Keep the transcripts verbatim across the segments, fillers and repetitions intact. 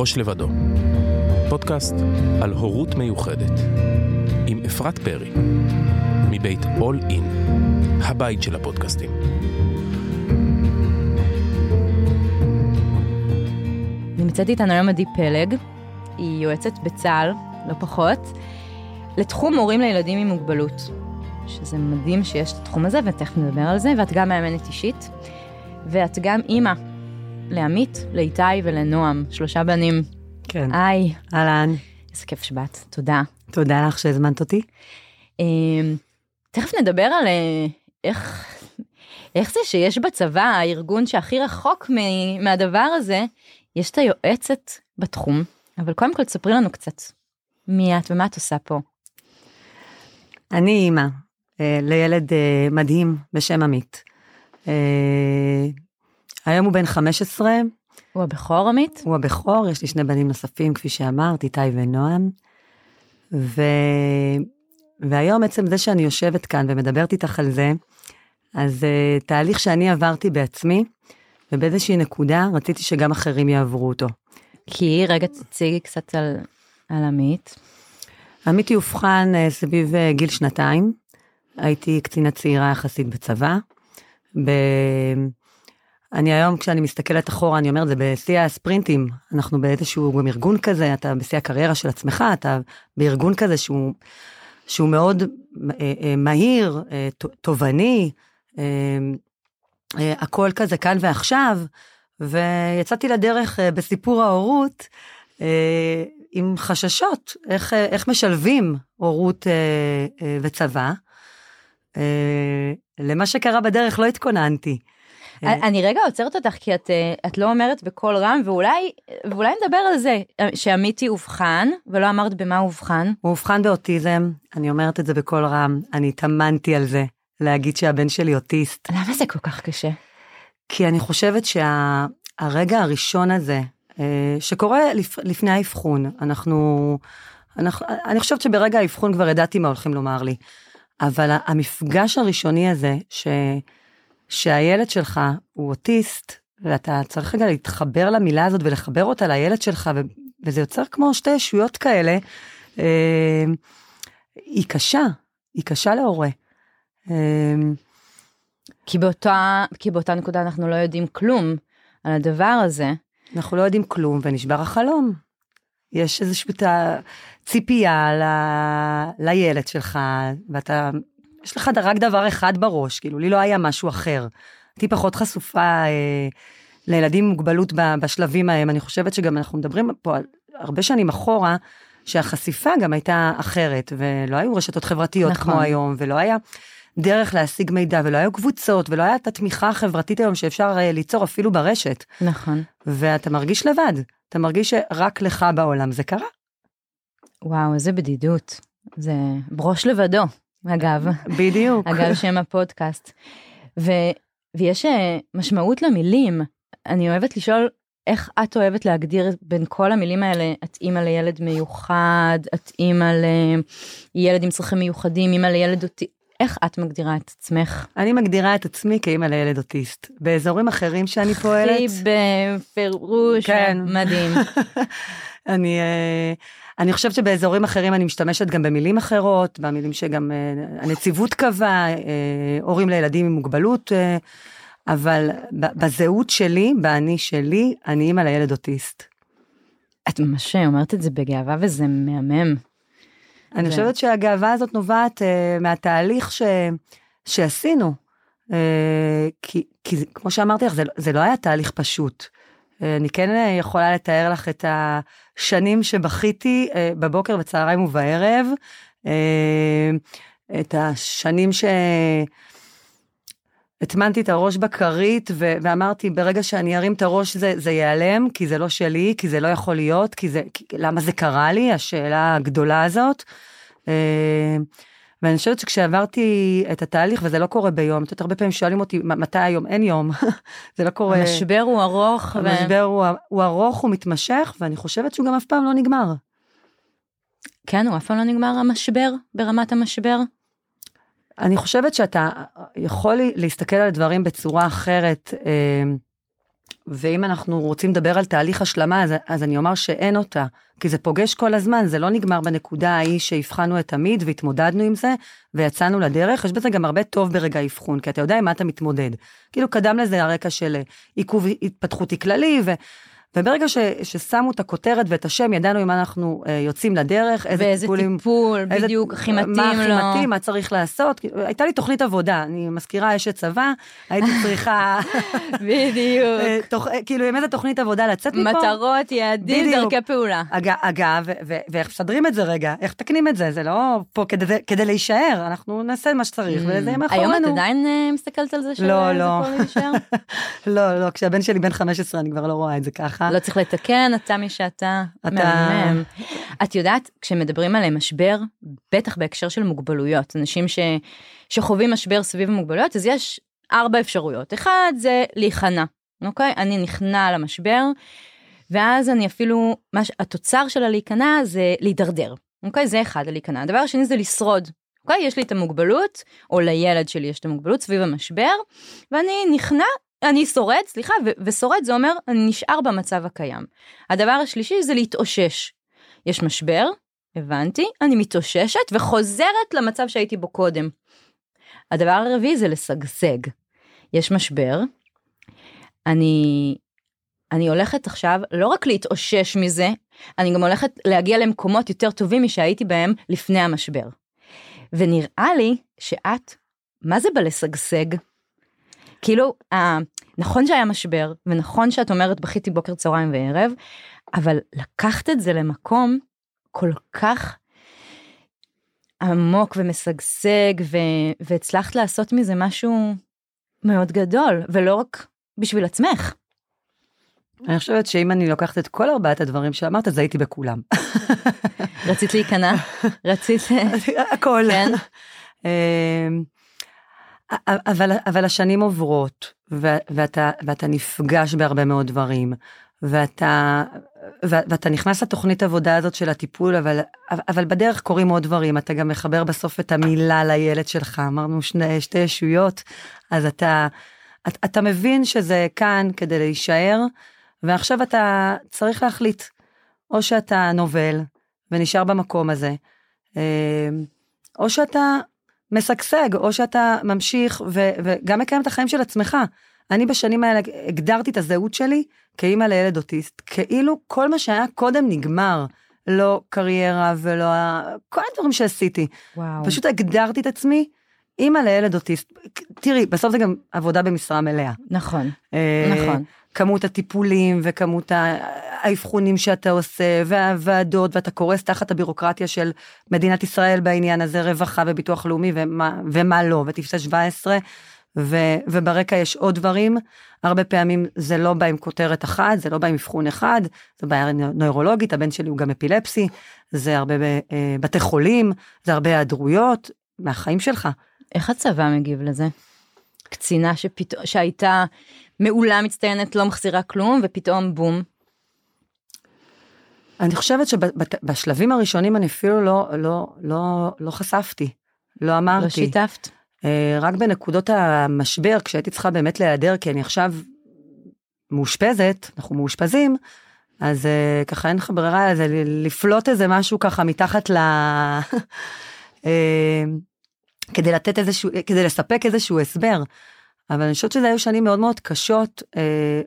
ראש לבדו, פודקאסט על הורות מיוחדת, עם אפרת פרי, מבית אול אין, הבית של הפודקאסטים. נמצאת איתנו היום עדי פלג, היא יועצת בצה"ל, לא פחות, לתחום הורים לילדים עם מוגבלות, שזה מדהים שיש את התחום הזה, ותכף נדבר על זה, ואת גם מאמנת אישית, ואת גם אימא, לעמית, לאיתי ולנועם, שלושה בנים. כן. היי. אהלן. איזה כיף שבאת, תודה. תודה לך שהזמנת אותי. אה, תכף נדבר על איך, איך זה שיש בצבא, הארגון שהכי רחוק מ, מהדבר הזה, יש את היועצת בתחום, אבל קודם כל תספרי לנו קצת, מי את ומה את עושה פה? אני אימא, אה, לילד אה, מדהים בשם עמית. אה, היום הוא בן חמש עשרה. הוא הבכור עמית? הוא הבכור, יש לי שני בנים נוספים, כפי שאמרת, איתי ונועם. ו... והיום עצם זה שאני יושבת כאן ומדברת איתך על זה, אז uh, תהליך שאני עברתי בעצמי, ובאיזושהי נקודה רציתי שגם אחרים יעברו אותו. כי רגע תציגי קצת על, על עמית. עמית היא הובחן uh, סביב uh, גיל שנתיים, הייתי קצינה צעירה יחסית בצבא, ב... אני היום, כשאני מסתכלת אחורה, אני אומרת, זה בשיא הספרינטים, אנחנו באיזשהו גם ארגון כזה, אתה בשיא הקריירה של עצמך, אתה בארגון כזה שהוא, שהוא מאוד אה, אה, מהיר, אה, תובני, אה, אה, הכל כזה כאן ועכשיו, ויצאתי לדרך אה, בסיפור ההורות, אה, עם חששות, איך, אה, איך משלבים הורות אה, אה, וצבא, אה, למה שקרה בדרך לא התכוננתי, אני רגע עוצרת אותך, כי את, את לא אומרת בכל רם, ואולי, ואולי נדבר על זה, שעמיתי הובחן, ולא אמרת במה הובחן. הוא הובחן באוטיזם, אני אומרת את זה בכל רם, אני התאמנתי על זה, להגיד שהבן שלי אוטיסט. למה זה כל כך קשה? כי אני חושבת שהרגע הראשון הזה, שקורה לפני ההבחון, אנחנו, אנחנו, אני חושבת שברגע ההבחון כבר ידעתי מה הולכים לומר לי, אבל המפגש הראשוני הזה, ש... שהילד שלך הוא אוטיסט, ואתה צריך רגע להתחבר למילה הזאת, ולחבר אותה לילד שלך, ו- וזה יוצר כמו שתי ישויות כאלה, אה, היא קשה, היא קשה להורה. אה, כי, באותה, כי באותה נקודה אנחנו לא יודעים כלום על הדבר הזה. אנחנו לא יודעים כלום, ונשבר החלום. יש איזושהי ציפייה ל- לילד שלך, ואתה... יש לך רק דבר אחד בראש, כאילו, לי לא היה משהו אחר. הייתי פחות חשופה אה, לילדים עם מוגבלות בשלבים ההם. אני חושבת שגם אנחנו מדברים פה הרבה שנים אחורה, שהחשיפה גם הייתה אחרת, ולא היו רשתות חברתיות נכון. כמו היום, ולא היה דרך להשיג מידע, ולא היו קבוצות, ולא הייתה התמיכה החברתית היום שאפשר אה, ליצור אפילו ברשת. נכון. ואתה מרגיש לבד, אתה מרגיש שרק לך בעולם זה קרה. וואו, איזה בדידות. זה בראש לבדו. אגב, בדיוק. אגב שם הפודקאסט. ו, ויש משמעות למילים. אני אוהבת לשאול איך את אוהבת להגדיר בין כל המילים האלה, את אימא לילד מיוחד, את אימא לילד עם צרכים מיוחדים, אימא לילד אוטיסט. איך את מגדירה את עצמך? אני מגדירה את עצמי כאימא לילד אוטיסט. באזורים אחרים שאני פועלת. הכי בפירוש. כן. מדהים. אני... אני חושבת שבאזורים אחרים אני משתמשת גם במילים אחרות, במילים שגם הנציבות קבע, הורים לילדים עם מוגבלות, אבל בזהות שלי, בעני שלי, אני אימא לילד אוטיסט. את ממש אומרת את זה בגאווה וזה מהמם. אני ו... חושבת שהגאווה הזאת נובעת מהתהליך ש... שעשינו, כי, כי כמו שאמרתי לך, זה, זה לא היה תהליך פשוט. אני כן יכולה לתאר לך את השנים שבכיתי בבוקר, בצהריים ובערב, את השנים שהטמנתי את הראש בקרית, ואמרתי, ברגע שאני ארים את הראש זה, זה ייעלם, כי זה לא שלי, כי זה לא יכול להיות, כי זה, כי, למה זה קרה לי, השאלה הגדולה הזאת. ואני חושבת שכשעברתי את התהליך, וזה לא קורה ביום, זאת אומרת, הרבה פעמים שואלים אותי, מתי היום? אין יום. זה לא קורה. המשבר הוא ארוך. המשבר ו... הוא ארוך, הוא מתמשך, ואני חושבת שהוא גם אף פעם לא נגמר. כן, הוא אף פעם לא נגמר המשבר, ברמת המשבר. אני חושבת שאתה יכול להסתכל על הדברים בצורה אחרת, ואם אנחנו רוצים לדבר על תהליך השלמה, אז, אז אני אומר שאין אותה, כי זה פוגש כל הזמן, זה לא נגמר בנקודה ההיא שהבחנו את עמית, והתמודדנו עם זה, ויצאנו לדרך, יש בזה גם הרבה טוב ברגע הבחון, כי אתה יודע עם מה אתה מתמודד, כאילו קדם לזה הרקע של עיכוב התפתחותי כללי, ו... וברגע ש, ששמו את הכותרת ואת השם, ידענו אם אנחנו אה, יוצאים לדרך, איזה ואיזה טיפולים, טיפול, איזה, בדיוק, חימתים, מה לא. חימתים, מה צריך לעשות. הייתה לי תוכנית עבודה, אני מזכירה אשת צבא, הייתי צריכה... בדיוק. אה, תוכ, אה, כאילו, עם איזה תוכנית עבודה לצאת מפה? מטרות, יעדים, בדיוק. דרכי פעולה. אגב, אגב ו, ו, ואיך משדרים את זה רגע? איך תקנים את זה? זה לא פה כדי, כדי להישאר, אנחנו נעשה מה שצריך, וזה מאחורנו. היום את עדיין מסתכלת על זה של לא, לא. זה פה להישאר? לא, לא, כשהבן שלי בן חמש עשרה, אני כבר לא רואה את זה ככה. לא צריך לתקן, אתה מי שאתה מהמם. את יודעת, כשמדברים עליהם משבר, בטח בהקשר של מוגבלויות, אנשים ש, שחווים משבר סביב מוגבלויות, אז יש ארבע אפשרויות. אחד זה להיכנע, אוקיי? אני נכנע למשבר, ואז אני אפילו, מה, התוצר של הלהיכנע זה להידרדר, אוקיי? זה אחד, הלהיכנע. הדבר השני זה לשרוד, אוקיי? יש לי את המוגבלות, או לילד שלי יש את המוגבלות סביב המשבר, ואני נכנע, אני שורד, סליחה, ו- ושורד זה אומר, אני נשאר במצב הקיים. הדבר השלישי זה להתאושש. יש משבר, הבנתי, אני מתאוששת וחוזרת למצב שהייתי בו קודם. הדבר הרביעי זה לסגסג. יש משבר, אני, אני הולכת עכשיו לא רק להתאושש מזה, אני גם הולכת להגיע למקומות יותר טובים משהייתי בהם לפני המשבר. ונראה לי שאת, מה זה בלסגסג? כאילו, נכון שהיה משבר, ונכון שאת אומרת, בכיתי בוקר צהריים וערב, אבל לקחת את זה למקום כל כך עמוק ומסגסג, ו- והצלחת לעשות מזה משהו מאוד גדול, ולא רק בשביל עצמך. אני חושבת שאם אני לוקחת את כל ארבעת הדברים שאמרת, אז הייתי בכולם. רצית להיכנע? רצית... הכל. כן. אבל, אבל השנים עוברות, ואתה, ואתה נפגש בהרבה מאוד דברים, ואתה, ואתה נכנס לתוכנית העבודה הזאת של הטיפול, אבל, אבל בדרך קוראים עוד דברים, אתה גם מחבר בסוף את המילה לילד שלך, אמרנו שני, שתי ישויות, אז אתה, אתה מבין שזה כאן כדי להישאר, ועכשיו אתה צריך להחליט, או שאתה נובל, ונשאר במקום הזה, או שאתה, מסגסג, או שאתה ממשיך, ו- וגם מקיים את החיים של עצמך. אני בשנים האלה הגדרתי את הזהות שלי, כאימא לילד אוטיסט, כאילו כל מה שהיה קודם נגמר, לא קריירה ולא, כל הדברים שעשיתי. וואו. פשוט הגדרתי את עצמי, אימא לילד אוטיסט. תראי, בסוף זה גם עבודה במשרה מלאה. נכון, אה, נכון. כמות הטיפולים וכמות האבחונים שאתה עושה והוועדות, ואתה קורס תחת הבירוקרטיה של מדינת ישראל בעניין הזה, רווחה וביטוח לאומי ומה, ומה לא, ותפסה שבע עשרה, ו, וברקע יש עוד דברים, הרבה פעמים זה לא בא עם כותרת אחת, זה לא בא עם אבחון אחד, זה בעיה נוירולוגית, הבן שלי הוא גם אפילפסי, זה הרבה בתי חולים, זה הרבה היעדרויות מהחיים שלך. איך הצבא מגיב לזה? קצינה שפת... שהייתה מעולה מצטיינת, לא מחזירה כלום, ופתאום בום. אני חושבת שבשלבים הראשונים אני אפילו לא, לא, לא, לא חשפתי, לא אמרתי. לא שיתפת. רק בנקודות המשבר, כשהייתי צריכה באמת להיעדר, כי אני עכשיו מאושפזת, אנחנו מאושפזים, אז ככה אין לך ברירה, אז לפלוט איזה משהו ככה מתחת ל... כדי לתת איזשהו, כדי לספק איזשהו הסבר. אבל אני חושבת שזה היו שנים מאוד מאוד קשות, אה,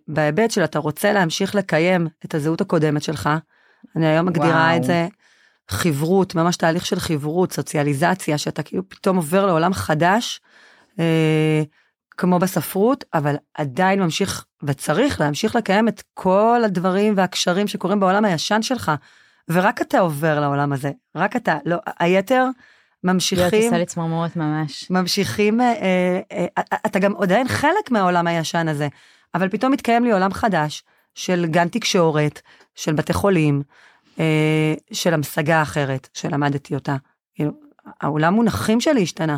בהיבט של אתה רוצה להמשיך לקיים את הזהות הקודמת שלך. אני היום מגדירה וואו. את זה חברות, ממש תהליך של חברות, סוציאליזציה, שאתה כאילו פתאום עובר לעולם חדש, אה, כמו בספרות, אבל עדיין ממשיך וצריך להמשיך לקיים את כל הדברים והקשרים שקורים בעולם הישן שלך, ורק אתה עובר לעולם הזה, רק אתה, לא, היתר... ממשיכים, ממשיכים, אתה גם עדיין חלק מהעולם הישן הזה, אבל פתאום מתקיים לי עולם חדש, של גן תקשורת, של בתי חולים, של המשגה אחרת, שלמדתי אותה, העולם מונחים שלי השתנה,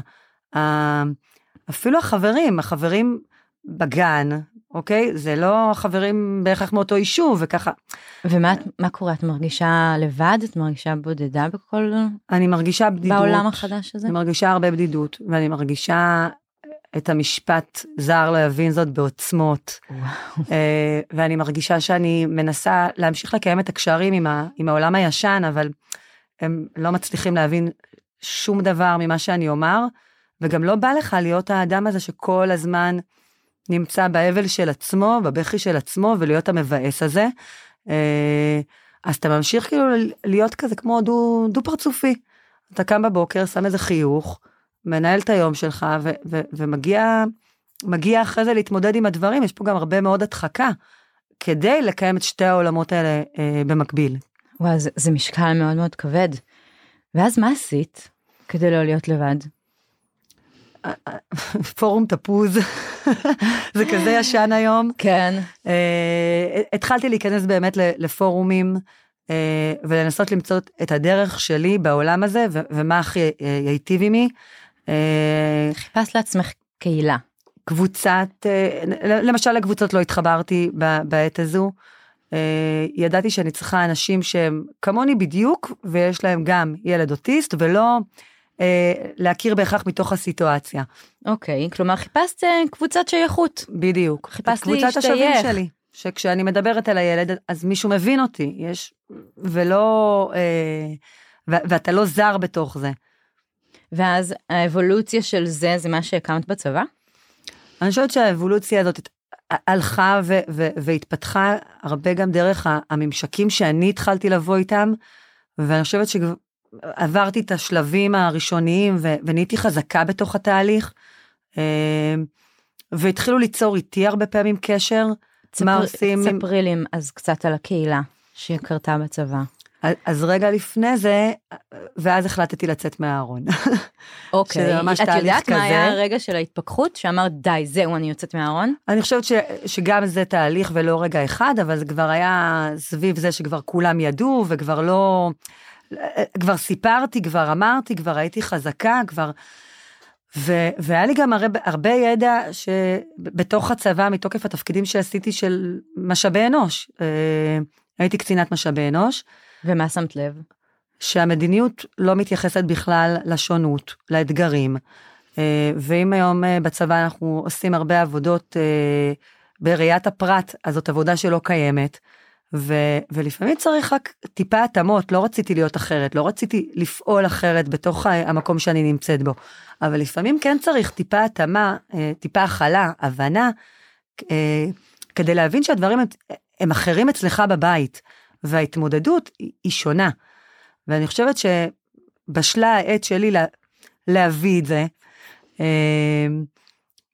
אפילו החברים, החברים בגן, אוקיי? זה לא החברים בהכרח מאותו יישוב, וככה. ומה קורה? את מרגישה לבד? את מרגישה בודדה בכל... אני מרגישה בדידות. בעולם החדש הזה? אני מרגישה הרבה בדידות, ואני מרגישה את המשפט זר לא יבין זאת בעוצמות. ואני מרגישה שאני מנסה להמשיך לקיים את הקשרים עם, ה, עם העולם הישן, אבל הם לא מצליחים להבין שום דבר ממה שאני אומר, וגם לא בא לך להיות האדם הזה שכל הזמן נמצא באבל של עצמו, בבכי של עצמו, ולהיות המבאס הזה. אז אתה ממשיך כאילו להיות כזה כמו דו, דו פרצופי. אתה קם בבוקר, שם איזה חיוך, מנהל את היום שלך, ו- ו- ומגיע, מגיע אחרי זה להתמודד עם הדברים. יש פה גם הרבה מאוד הדחקה, כדי לקיים את שתי העולמות האלה אה, במקביל. וואו, זה, זה משקל מאוד מאוד כבד. ואז מה עשית כדי לא להיות לבד? פורום תפוז, זה כזה ישן היום. כן. אה, התחלתי להיכנס באמת לפורומים, אה, ולנסות למצוא את הדרך שלי בעולם הזה, ו- ומה הכי אה, ייטיב עימי. אה, חיפש לעצמך קהילה. קבוצת, אה, למשל לקבוצות לא התחברתי ב- בעת הזו, ידעתי שאני צריכה אנשים שהם כמוני בדיוק, ויש להם גם ילד אוטיסט, ולא להכיר בהכרח מתוך הסיטואציה. אוקיי, כלומר חיפשת קבוצת שייכות. בדיוק. חיפשת קבוצת השווים שלי, שכשאני מדברת על הילד, אז מישהו מבין אותי, יש, ולא, ואתה לא זר בתוך זה. ואז האבולוציה של זה, זה מה שהקמת בצבא? אני חושבת שהאבולוציה הזאת הלכה ו- ו- והתפתחה הרבה גם דרך הממשקים שאני התחלתי לבוא איתם, ואני חושבת שעברתי את השלבים הראשוניים, ו- ונהייתי חזקה בתוך התהליך, והתחילו ליצור איתי הרבה פעמים קשר. צפר, מה עושים? ספרי לי אז קצת על הקהילה שקרתה בצבא. אז רגע לפני זה, ואז החלטתי לצאת מהארון. אוקיי, את יודעת מה היה הרגע של ההתפכחות, שאמרת די, זהו, אני יוצאת מהארון? אני חושבת שגם זה תהליך ולא רגע אחד, אבל זה כבר היה סביב זה שכבר כולם ידעו, וכבר לא, כבר סיפרתי, כבר אמרתי, כבר הייתי חזקה, כבר, והיה לי גם הרבה ידע שבתוך הצבא, מתוקף התפקידים שעשיתי של משאבי אנוש, הייתי קצינת משאבי אנוש, ומה שמת לב? שהמדיניות לא מתייחסת בכלל לשונות, לאתגרים, ואם היום בצבא אנחנו עושים הרבה עבודות בראיית הפרט, אז זאת עבודה שלא קיימת, ו- ולפעמים צריך רק טיפה התאמות, לא רציתי להיות אחרת, לא רציתי לפעול אחרת בתוך המקום שאני נמצאת בו, אבל לפעמים כן צריך טיפה התאמה, טיפה הכלה, הבנה, כדי להבין שהדברים הם, הם אחרים אצלך בבית, וההתמודדות היא שונה. ואני חושבת שבשלה העת שלי לה, להביא את זה,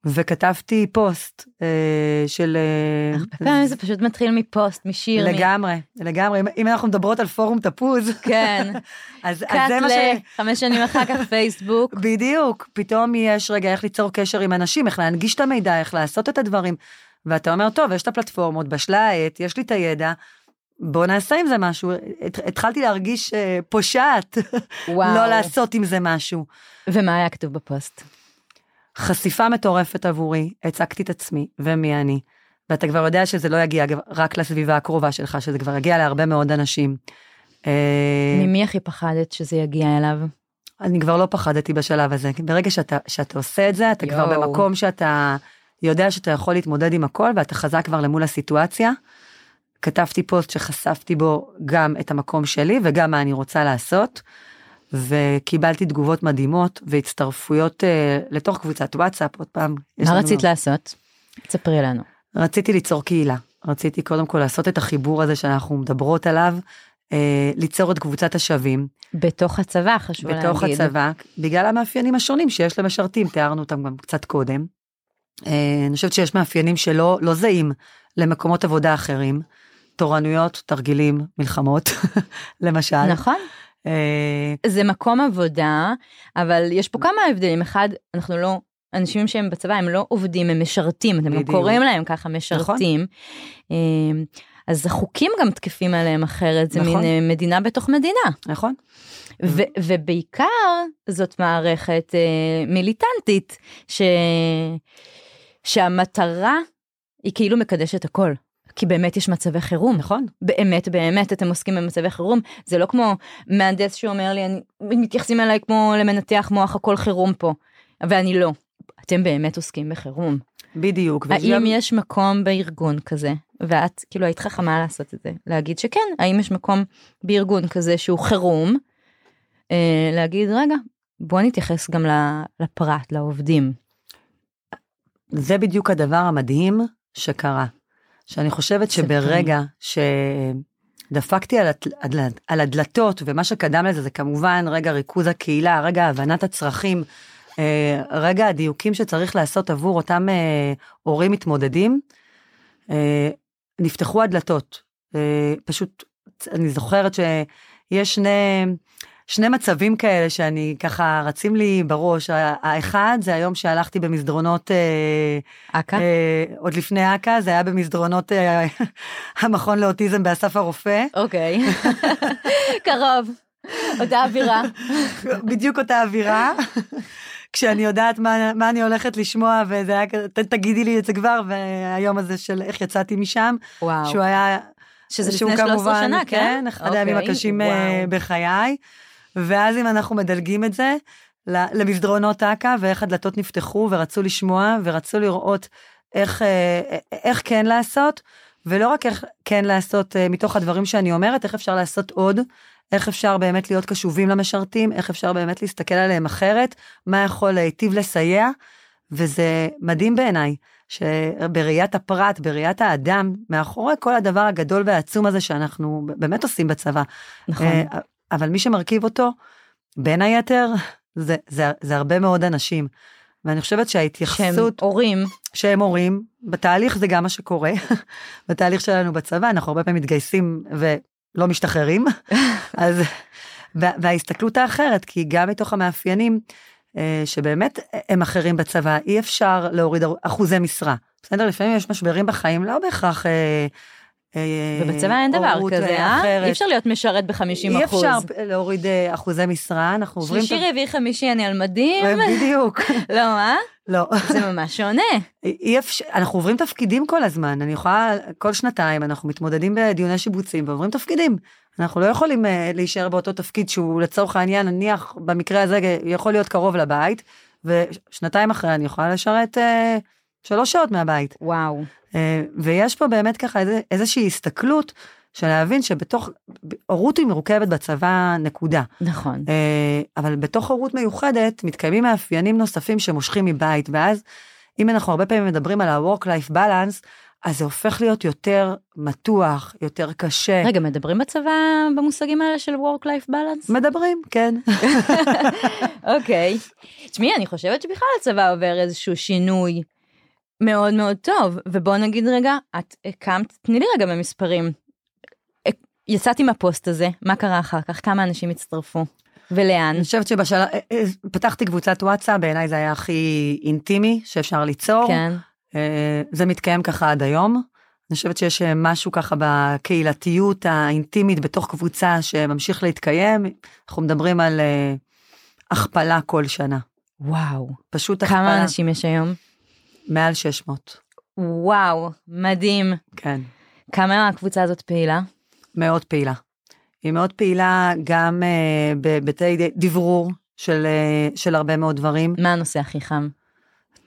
וכתבתי פוסט של... הרבה פעמים זה פשוט מתחיל מפוסט, משיר. לגמרי, מ... לגמרי. אם אנחנו מדברות על פורום תפוז. כן. אז, אז זה מה ש... חמש שנים אחר כך פייסבוק. בדיוק. פתאום יש רגע איך ליצור קשר עם אנשים, איך להנגיש את המידע, איך לעשות את הדברים. ואתה אומר, טוב, יש את הפלטפורמות, בשלה העת, יש לי את הידע, בוא נעשה עם זה משהו, התחלתי להרגיש פושעת, לא לעשות עם זה משהו. ומה היה כתוב בפוסט? חשיפה מטורפת עבורי, הצגתי את עצמי, ומי אני, ואתה כבר יודע שזה לא יגיע רק לסביבה הקרובה שלך, שזה כבר יגיע להרבה מאוד אנשים. ממי הכי פחדת שזה יגיע אליו? אני כבר לא פחדתי בשלב הזה, ברגע שאתה, שאתה עושה את זה, אתה כבר במקום שאתה יודע שאתה יכול להתמודד עם הכל, ואתה חזק כבר למול הסיטואציה, כתבתי פוסט שחשפתי בו גם את המקום שלי, וגם מה אני רוצה לעשות, וקיבלתי תגובות מדהימות, והצטרפויות לתוך קבוצת וואטסאפ, עוד פעם. מה רצית לעשות? תספרי לנו. רציתי ליצור קהילה, רציתי קודם כל לעשות את החיבור הזה, שאנחנו מדברות עליו, ליצור את קבוצת השווים. בתוך הצבא, חשוב להגיד. בתוך הצבא, בגלל המאפיינים השונים שיש למשרתים, תיארנו אותם גם קצת קודם. אני חושבת שיש מאפיינים שלא לא זהים למקומות עבודה אחרים, תורנויות, תרגילים, מלחמות, למשל. נכון. זה מקום עבודה, אבל יש פה כמה הבדלים. אחד, אנחנו לא, אנשים שהם בצבא, הם לא עובדים, הם משרתים, אתם גם קוראים להם ככה משרתים. אז החוקים גם תקפים עליהם אחרת, זה מין מדינה בתוך מדינה. נכון. ובעיקר זאת מערכת מיליטנטית, שהמטרה היא כאילו מקדשת הכל. כי באמת יש מצבי חירום, נכון? באמת, באמת, אתם עוסקים במצבי חירום, זה לא כמו מהנדס שאומר לי, מתייחסים אליי כמו למנתח מוח, הכל חירום פה, ואני לא. אתם באמת עוסקים בחירום. בדיוק. האם יש מקום בארגון כזה, ואת כאילו היית חכמה לעשות את זה, להגיד שכן, האם יש מקום בארגון כזה שהוא חירום, להגיד רגע, בוא נתייחס גם לפרט, לעובדים. זה בדיוק הדבר המדהים שקרה, שאני חושבת שברגע שדפקתי על הדלתות, ומה שקדם לזה זה כמובן רגע ריכוז הקהילה, רגע הבנת הצרכים, רגע הדיוקים שצריך לעשות עבור אותם הורים מתמודדים, נפתחו הדלתות. פשוט אני זוכרת שיש שני... שני מצבים כאלה שאני ככה רצים לי בראש, האחד זה היום שהלכתי במסדרונות, אקה? אה, עוד לפני אקה, זה היה במסדרונות אה, המכון לאוטיזם באסף הרופא. אוקיי, קרוב, אותה אווירה. בדיוק אותה אווירה, כשאני יודעת מה, מה אני הולכת לשמוע, וזה היה, תגידי לי את זה כבר, והיום הזה של איך יצאתי משם, וואו. שהוא היה... שזה לפני שלוש עשרה שנה, כן? אחד אוקיי. הימים הקשים וואו. בחיי. ואז אם אנחנו מדלגים את זה, למסדרונות אקה, ואיך הדלתות נפתחו, ורצו לשמוע, ורצו לראות איך, איך כן לעשות, ולא רק איך כן לעשות מתוך הדברים שאני אומרת, איך אפשר לעשות עוד, איך אפשר באמת להיות קשובים למשרתים, איך אפשר באמת להסתכל עליהם אחרת, מה יכול להיטיב לסייע, וזה מדהים בעיניי, שבראיית הפרט, בראיית האדם, מאחורי כל הדבר הגדול והעצום הזה, שאנחנו באמת עושים בצבא. נכון. אבל מי שמרכיב אותו, בין היתר, זה, זה, זה הרבה מאוד אנשים. ואני חושבת שההתייחסות... שהם הורים. שהם הורים. בתהליך זה גם מה שקורה. בתהליך שלנו בצבא, אנחנו הרבה פעמים מתגייסים ולא משתחררים. אז, וההסתכלות האחרת, כי גם מתוך המאפיינים, שבאמת הם אחרים בצבא, אי אפשר להוריד אחוזי משרה. בסדר, לפעמים יש משברים בחיים, לא בהכרח... ובצבא אין דבר כזה, אי אפשר להיות משרת ב-חמישים אחוז. אי אפשר להוריד אחוזי משרה, אנחנו עוברים... שלישי רביעי חמישי אני על מדים. בדיוק. לא, מה? לא. זה ממש שונה. אנחנו עוברים תפקידים כל הזמן, אני יכולה, כל שנתיים אנחנו מתמודדים בדיוני שיבוצים, ועוברים תפקידים. אנחנו לא יכולים להישאר באותו תפקיד, שהוא לצורך העניין, נניח, במקרה הזה יכול להיות קרוב לבית, ושנתיים אחרי אני יכולה לשרת... שלוש שעות מהבית. וואו. ויש פה באמת ככה איזושהי הסתכלות, של להבין שבתוך, הורות היא מרוכבת בצבא נקודה. נכון. אבל בתוך הורות מיוחדת, מתקיימים מאפיינים נוספים שמושכים מבית, ואז אם אנחנו הרבה פעמים מדברים על ה-work-life balance, אז זה הופך להיות יותר מתוח, יותר קשה. רגע, מדברים בצבא במושגים האלה של work-life balance? מדברים, כן. אוקיי. תשמעי, אני חושבת שבכלל הצבא עובר איזשהו שינוי, מאוד מאוד טוב, ובואו נגיד רגע, את הקמת, תני לי רגע במספרים, יצאתי מהפוסט הזה, מה קרה אחר כך, כמה אנשים הצטרפו, ולאן? אני חושבת שבשלב, פתחתי קבוצת וואטסאפ, בעיניי זה היה הכי אינטימי, שאפשר ליצור, כן. זה מתקיים ככה עד היום, אני חושבת שיש משהו ככה בקהילתיות האינטימית, בתוך קבוצה שממשיך להתקיים, אנחנו מדברים על הכפלה כל שנה. וואו, פשוט הכפלה. כמה אנשים יש היום? מעל שש מאות. וואו, מדהים. כן. כמה הקבוצה הזאת פעילה? מאוד פעילה. היא מאוד פעילה גם uh, בבתי דברור של, uh, של הרבה מאוד דברים. מה הנושא הכי חם?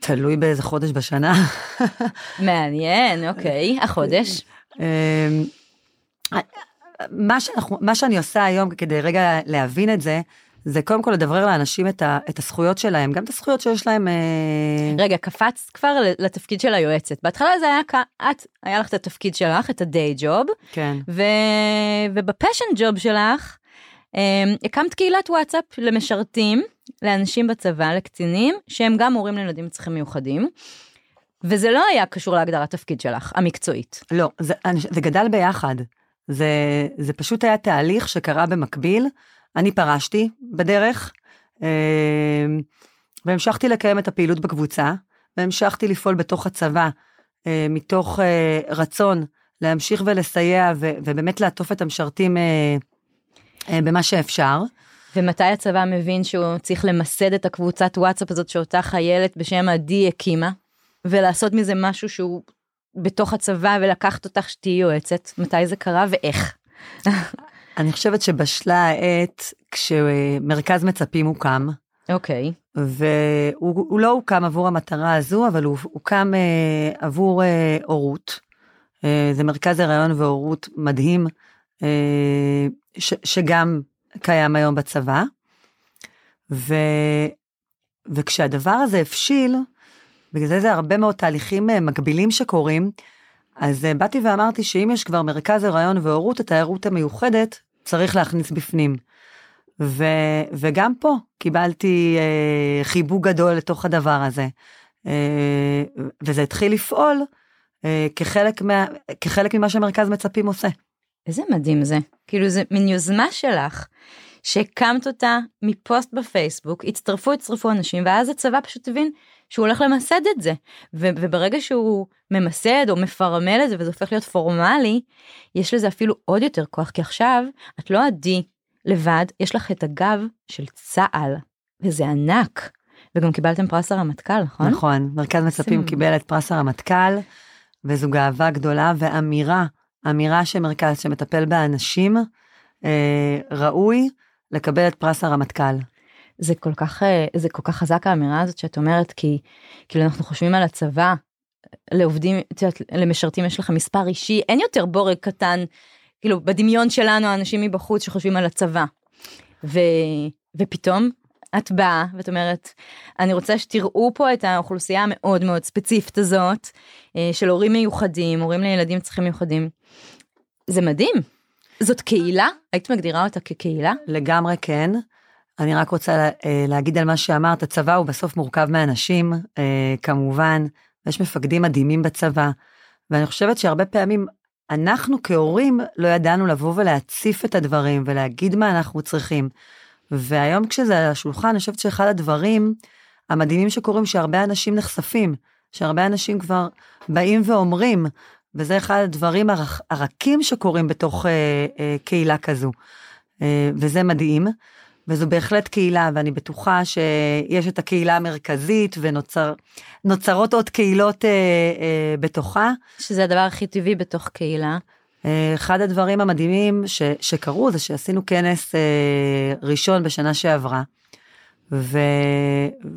תלוי באיזה חודש בשנה. מעניין, אוקיי. החודש. מה, שאנחנו, מה שאני עושה היום כדי רגע להבין את זה, זה קודם כל לדבר לאנשים את, ה, את הזכויות שלהם, גם את הזכויות שיש להם... אה... רגע, קפץ כבר לתפקיד של היועצת. בהתחלה זה היה כעת, היה לך את התפקיד שלך, את הדיי ג'וב, כן. ו... ובפשן ג'וב שלך, אה, הקמת קהילת וואטסאפ למשרתים, לאנשים בצבא, לקצינים, שהם גם הורים לילדים צריכים מיוחדים, וזה לא היה קשור להגדרת תפקיד שלך, המקצועית. לא, זה, זה גדל ביחד. זה, זה פשוט היה תהליך שקרה במקביל, אני פרשתי בדרך, והמשכתי לקיים את הפעילות בקבוצה, והמשכתי לפעול בתוך הצבא, מתוך רצון להמשיך ולסייע, ובאמת לעטוף את המשרתים במה שאפשר. ומתי הצבא מבין שהוא צריך למסד את הקבוצת וואטסאפ הזאת, שאותה חיילת בשם עדי הקימה, ולעשות מזה משהו שהוא בתוך הצבא, ולקחת אותך שתהיי יועצת, מתי זה קרה ואיך? אני חושבת שבשלה העת, כשמרכז מצפים הוקם, אוקיי. והוא לא הוקם עבור המטרה הזו, אבל הוא הוקם עבור הורות. זה מרכז הרעיון והורות מדהים, שגם קיים היום בצבא. וכשהדבר הזה הפשיל, בגלל זה זה הרבה מאוד תהליכים מקבילים שקורים, אז באתי ואמרתי שאם יש כבר מרכז הרעיון והורות, את ההורות המיוחדת צריך להכניס בפנים. ו- וגם פה קיבלתי אה, חיבוק גדול לתוך הדבר הזה. אה, וזה התחיל לפעול אה, כחלק, מה, כחלק ממה שמרכז מצפים עושה. איזה מדהים זה. כאילו זה מין יוזמה שלך, שקמת אותה מפוסט בפייסבוק, הצטרפו, הצטרפו אנשים, ואז הצבא פשוט הבין שהוא הולך למסד את זה. ו- וברגע שהוא ממסד או מפרמל את זה, וזה הופך להיות פורמלי, יש לזה אפילו עוד יותר כוח, כי עכשיו את לא עדי לבד, יש לך את הגב של צה"ל, וזה ענק. וגם קיבלתם פרס הרמטכל, נכון? נכון, מרכז מצפים סימן. קיבל את פרס הרמטכל, וזו גאווה גדולה, ואמירה, אמירה שמרכז שמטפל באנשים, אה, ראוי לקבל את פרס הרמטכל. זה כל כך, זה כל כך חזק האמירה הזאת שאת אומרת, כי כאילו אנחנו חושבים על הצבא, לעובדים, למשרתים יש לך מספר אישי, אין יותר בורג קטן, כאילו, בדמיון שלנו, האנשים מבחוץ שחושבים על הצבא. ו... ופתאום, את באה, ואת אומרת, אני רוצה שתראו פה את האוכלוסייה המאוד מאוד ספציפית הזאת, של הורים מיוחדים, הורים לילדים צריכים מיוחדים. זה מדהים. זאת קהילה? היית מגדירה אותה כקהילה? לגמרי כן. אני רק רוצה להגיד על מה שאמרת, הצבא הוא בסוף מורכב מאנשים, כמובן, ויש מפקדים מדהימים בצבא, ואני חושבת שהרבה פעמים, אנחנו כהורים לא ידענו לבוא ולהציף את הדברים, ולהגיד מה אנחנו צריכים, והיום כשזה על השולחן, אני חושבת שאחד הדברים המדהימים שקורים, שהרבה אנשים נחשפים, שהרבה אנשים כבר באים ואומרים, וזה אחד הדברים הרכים שקורים בתוך אה, אה, קהילה כזו, אה, וזה מדהים, וזו בהחלט קהילה, ואני בטוחה שיש את הקהילה המרכזית, ונוצרות עוד קהילות אה, אה, בתוכה. שזה הדבר הכי טבעי בתוך קהילה. אה, אחד הדברים המדהימים ש, שקרו, זה שעשינו כנס אה, ראשון בשנה שעברה, ו,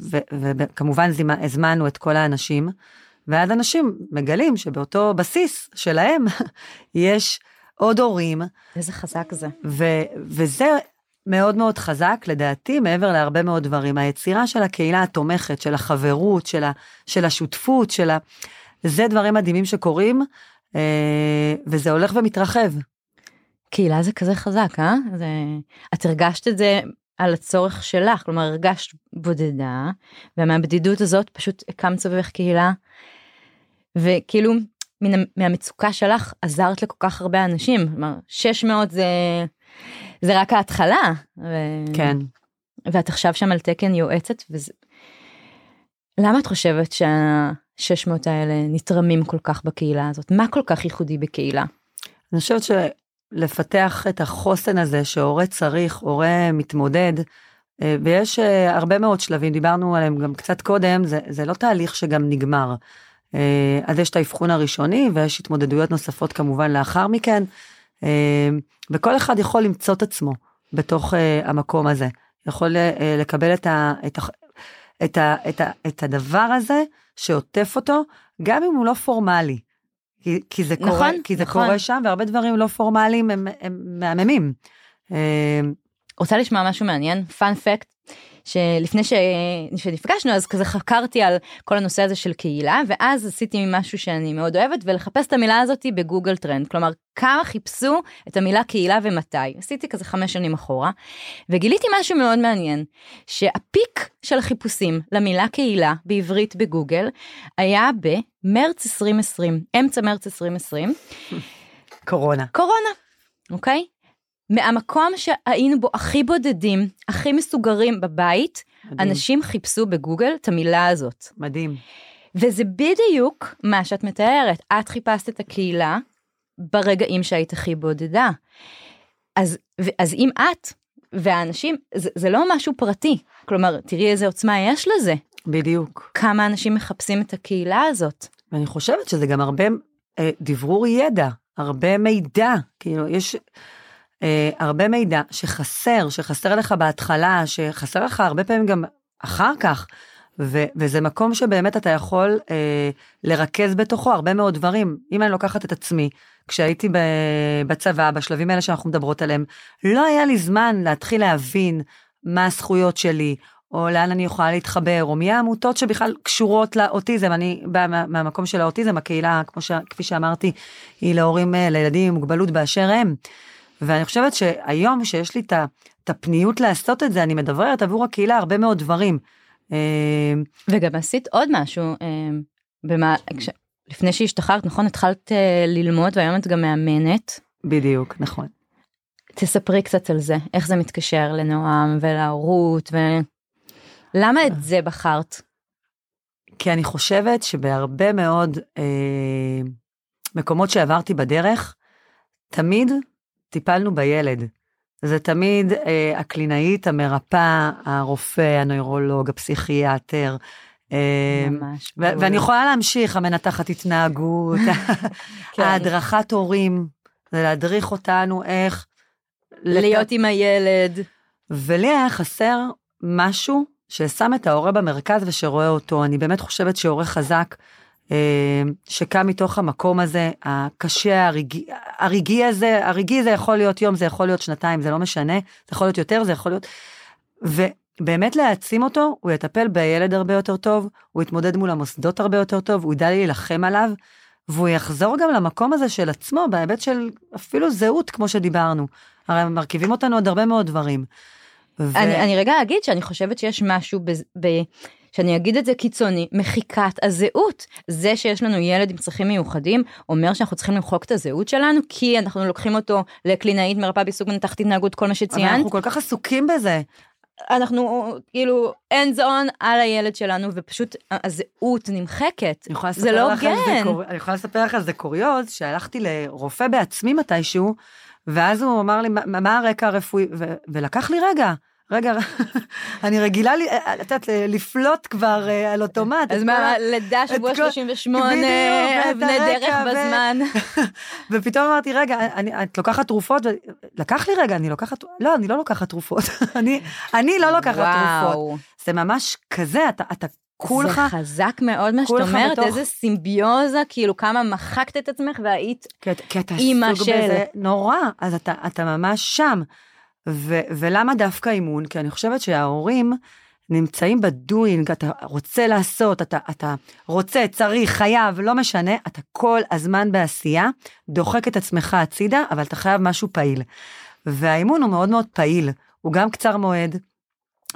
ו, וכמובן הזמנו את כל האנשים, ועד אנשים מגלים שבאותו בסיס שלהם, יש עוד הורים. איזה חזק זה. ו, וזה... מאוד מאוד חזק, לדעתי, מעבר להרבה מאוד דברים. היצירה של הקהילה התומכת, של החברות, של, ה, של השותפות, של ה... זה דברים מדהימים שקורים, אה, וזה הולך ומתרחב. קהילה זה כזה חזק, אה? זה... את הרגשת את זה על הצורך שלך, כלומר, הרגשת בודדה, ומהבדידות הזאת פשוט הקמת סביבך קהילה, וכאילו, מן, מהמצוקה שלך עזרת לכל כך הרבה אנשים, כלומר, שש מאות זה... זה רק ההתחלה. ו... כן. ואת עכשיו שם על תקן יועצת, וזה... למה את חושבת שה-שש מאות האלה נתרמים כל כך בקהילה הזאת? מה כל כך ייחודי בקהילה? אני חושבת שלפתח את החוסן הזה, שהורה צריך, הורה מתמודד, ויש הרבה מאוד שלבים, דיברנו עליהם גם קצת קודם, זה, זה לא תהליך שגם נגמר. אז יש את האבחון הראשוני, ויש התמודדויות נוספות כמובן לאחר מכן, וכל אחד יכול למצוא את עצמו בתוך המקום הזה, יכול לקבל את ה, את ה, את ה, את ה, את הדבר הזה שעוטף אותו, גם אם הוא לא פורמלי, כי, כי זה נכון, קורה, כי זה נכון. קורה שם, והרבה דברים לא פורמליים הם, הם מהממים. רוצה לשמוע משהו מעניין? פאן פקט, שלפני ש... שנפגשנו, אז כזה חקרתי על כל הנושא הזה של קהילה, ואז עשיתי משהו שאני מאוד אוהבת, ולחפש את המילה הזאת בגוגל טרנד, כלומר, כמה חיפשו את המילה קהילה ומתי. עשיתי כזה חמש שנים אחורה, וגיליתי משהו מאוד מעניין, שהפיק של החיפושים למילה קהילה בעברית בגוגל, היה במרץ עשרים עשרים, אמצע מרץ עשרים עשרים. קורונה. קורונה, אוקיי? מהמקום שהיינו בו הכי בודדים, הכי מסוגרים בבית, מדהים. אנשים חיפשו בגוגל את המילה הזאת. מדהים. וזה בדיוק מה שאת מתארת. את חיפשת את הקהילה ברגעים שהיית הכי בודדה. אז, אז אם את והאנשים, זה, זה לא משהו פרטי. כלומר, תראי איזה עוצמה יש לזה. בדיוק. כמה אנשים מחפשים את הקהילה הזאת. ואני חושבת שזה גם הרבה דברור ידע, הרבה מידע. כאילו, יש... Uh, הרבה מידע שחסר, שחסר לך בהתחלה, שחסר לך הרבה פעמים גם אחר כך, ו- וזה מקום שבאמת אתה יכול אה, לרכז בתוכו הרבה מאוד דברים. אם אני לוקחת את עצמי, כשהייתי בצבא, בשלבים האלה שאנחנו מדברות עליהם, לא היה לי זמן להתחיל להבין מה הזכויות שלי, או לאן אני יכולה להתחבר, או מי העמותות שבכלל קשורות לאוטיזם. אני באה מהמקום של האוטיזם, הקהילה, כמו ש- כפי שאמרתי, היא להורים, לילדים עם מוגבלות באשר הם. ואני חושבת שהיום שיש לי את הפניות לעשות את זה, אני מדברת עבור הקהילה הרבה מאוד דברים. וגם עשית עוד משהו, במה, כש, לפני שהשתחררת, נכון, התחלת ללמוד, והיום את גם מאמנת. בדיוק, נכון. תספרי קצת על זה, איך זה מתקשר לנועם ולהורות, ולמה את זה בחרת? כי אני חושבת שבהרבה מאוד אה, מקומות שעברתי בדרך, תמיד טיפלנו בילד. זה תמיד אה, הקלינאית, המרפאה, הרופא, הנוירולוג, הפסיכיאטר. אה, ממש. ו- ואני יכולה להמשיך, המנתחת התנהגות, כן. ההדרכת הורים, זה להדריך אותנו איך... להיות לת... עם הילד. ולי היה חסר משהו ששם את ההורה במרכז ושרואה אותו. אני באמת חושבת שהורה חזק, שקם מתוך המקום הזה, הקשה, הרגי, הרגי הזה, הרגי זה יכול להיות יום, זה יכול להיות שנתיים, זה לא משנה, זה יכול להיות יותר, זה יכול להיות, ובאמת להעצים אותו, הוא יטפל בילד הרבה יותר טוב, הוא יתמודד מול המוסדות הרבה יותר טוב, הוא ידע להילחם עליו, והוא יחזור גם למקום הזה של עצמו, בהיבט של אפילו זהות, כמו שדיברנו, הרי הם מרכיבים אותנו עוד הרבה מאוד דברים. ו... אני, אני רגע אגיד שאני חושבת שיש משהו ב... ב... שאני אגיד את זה קיצוני, מחיקת הזהות. זה שיש לנו ילד עם צרכים מיוחדים, אומר שאנחנו צריכים למחוק את הזהות שלנו, כי אנחנו לוקחים אותו לקלינאית מרפאה בסוג מנתחת התנהגות, כל מה שציינת. אנחנו כל כך עסוקים בזה. אנחנו כאילו hands on על הילד שלנו, ופשוט הזהות נמחקת. זה לא גן. אני יכולה לספר לך על זה קוריוז, שהלכתי לרופא בעצמי מתישהו, ואז הוא אמר לי, מה הרקע הרפואי? ולקח לי רגע. רגע, אני רגילה לפלוט כבר על אוטומט. אז מה, לידה שבוע שלושים ושמונה, אבני דרך בזמן. ופתאום אמרתי, רגע, את לוקחת תרופות? לקח לי רגע, אני לוקחת, לא, אני לא לוקחת תרופות. אני לא לוקחת תרופות. זה ממש כזה, אתה כולך... זה חזק מאוד מה שאת אומרת, איזה סימביוזה, כאילו כמה מחקת את עצמך והיית אימא של... זה נורא, אז אתה ממש שם. ו- ולמה דווקא אימון? כי אני חושבת שההורים נמצאים בדוינג, אתה רוצה לעשות, אתה, אתה רוצה, צריך, חייב, לא משנה, אתה כל הזמן בעשייה, דוחק את עצמך הצידה, אבל אתה חייב משהו פעיל. והאימון הוא מאוד מאוד פעיל, הוא גם קצר מועד,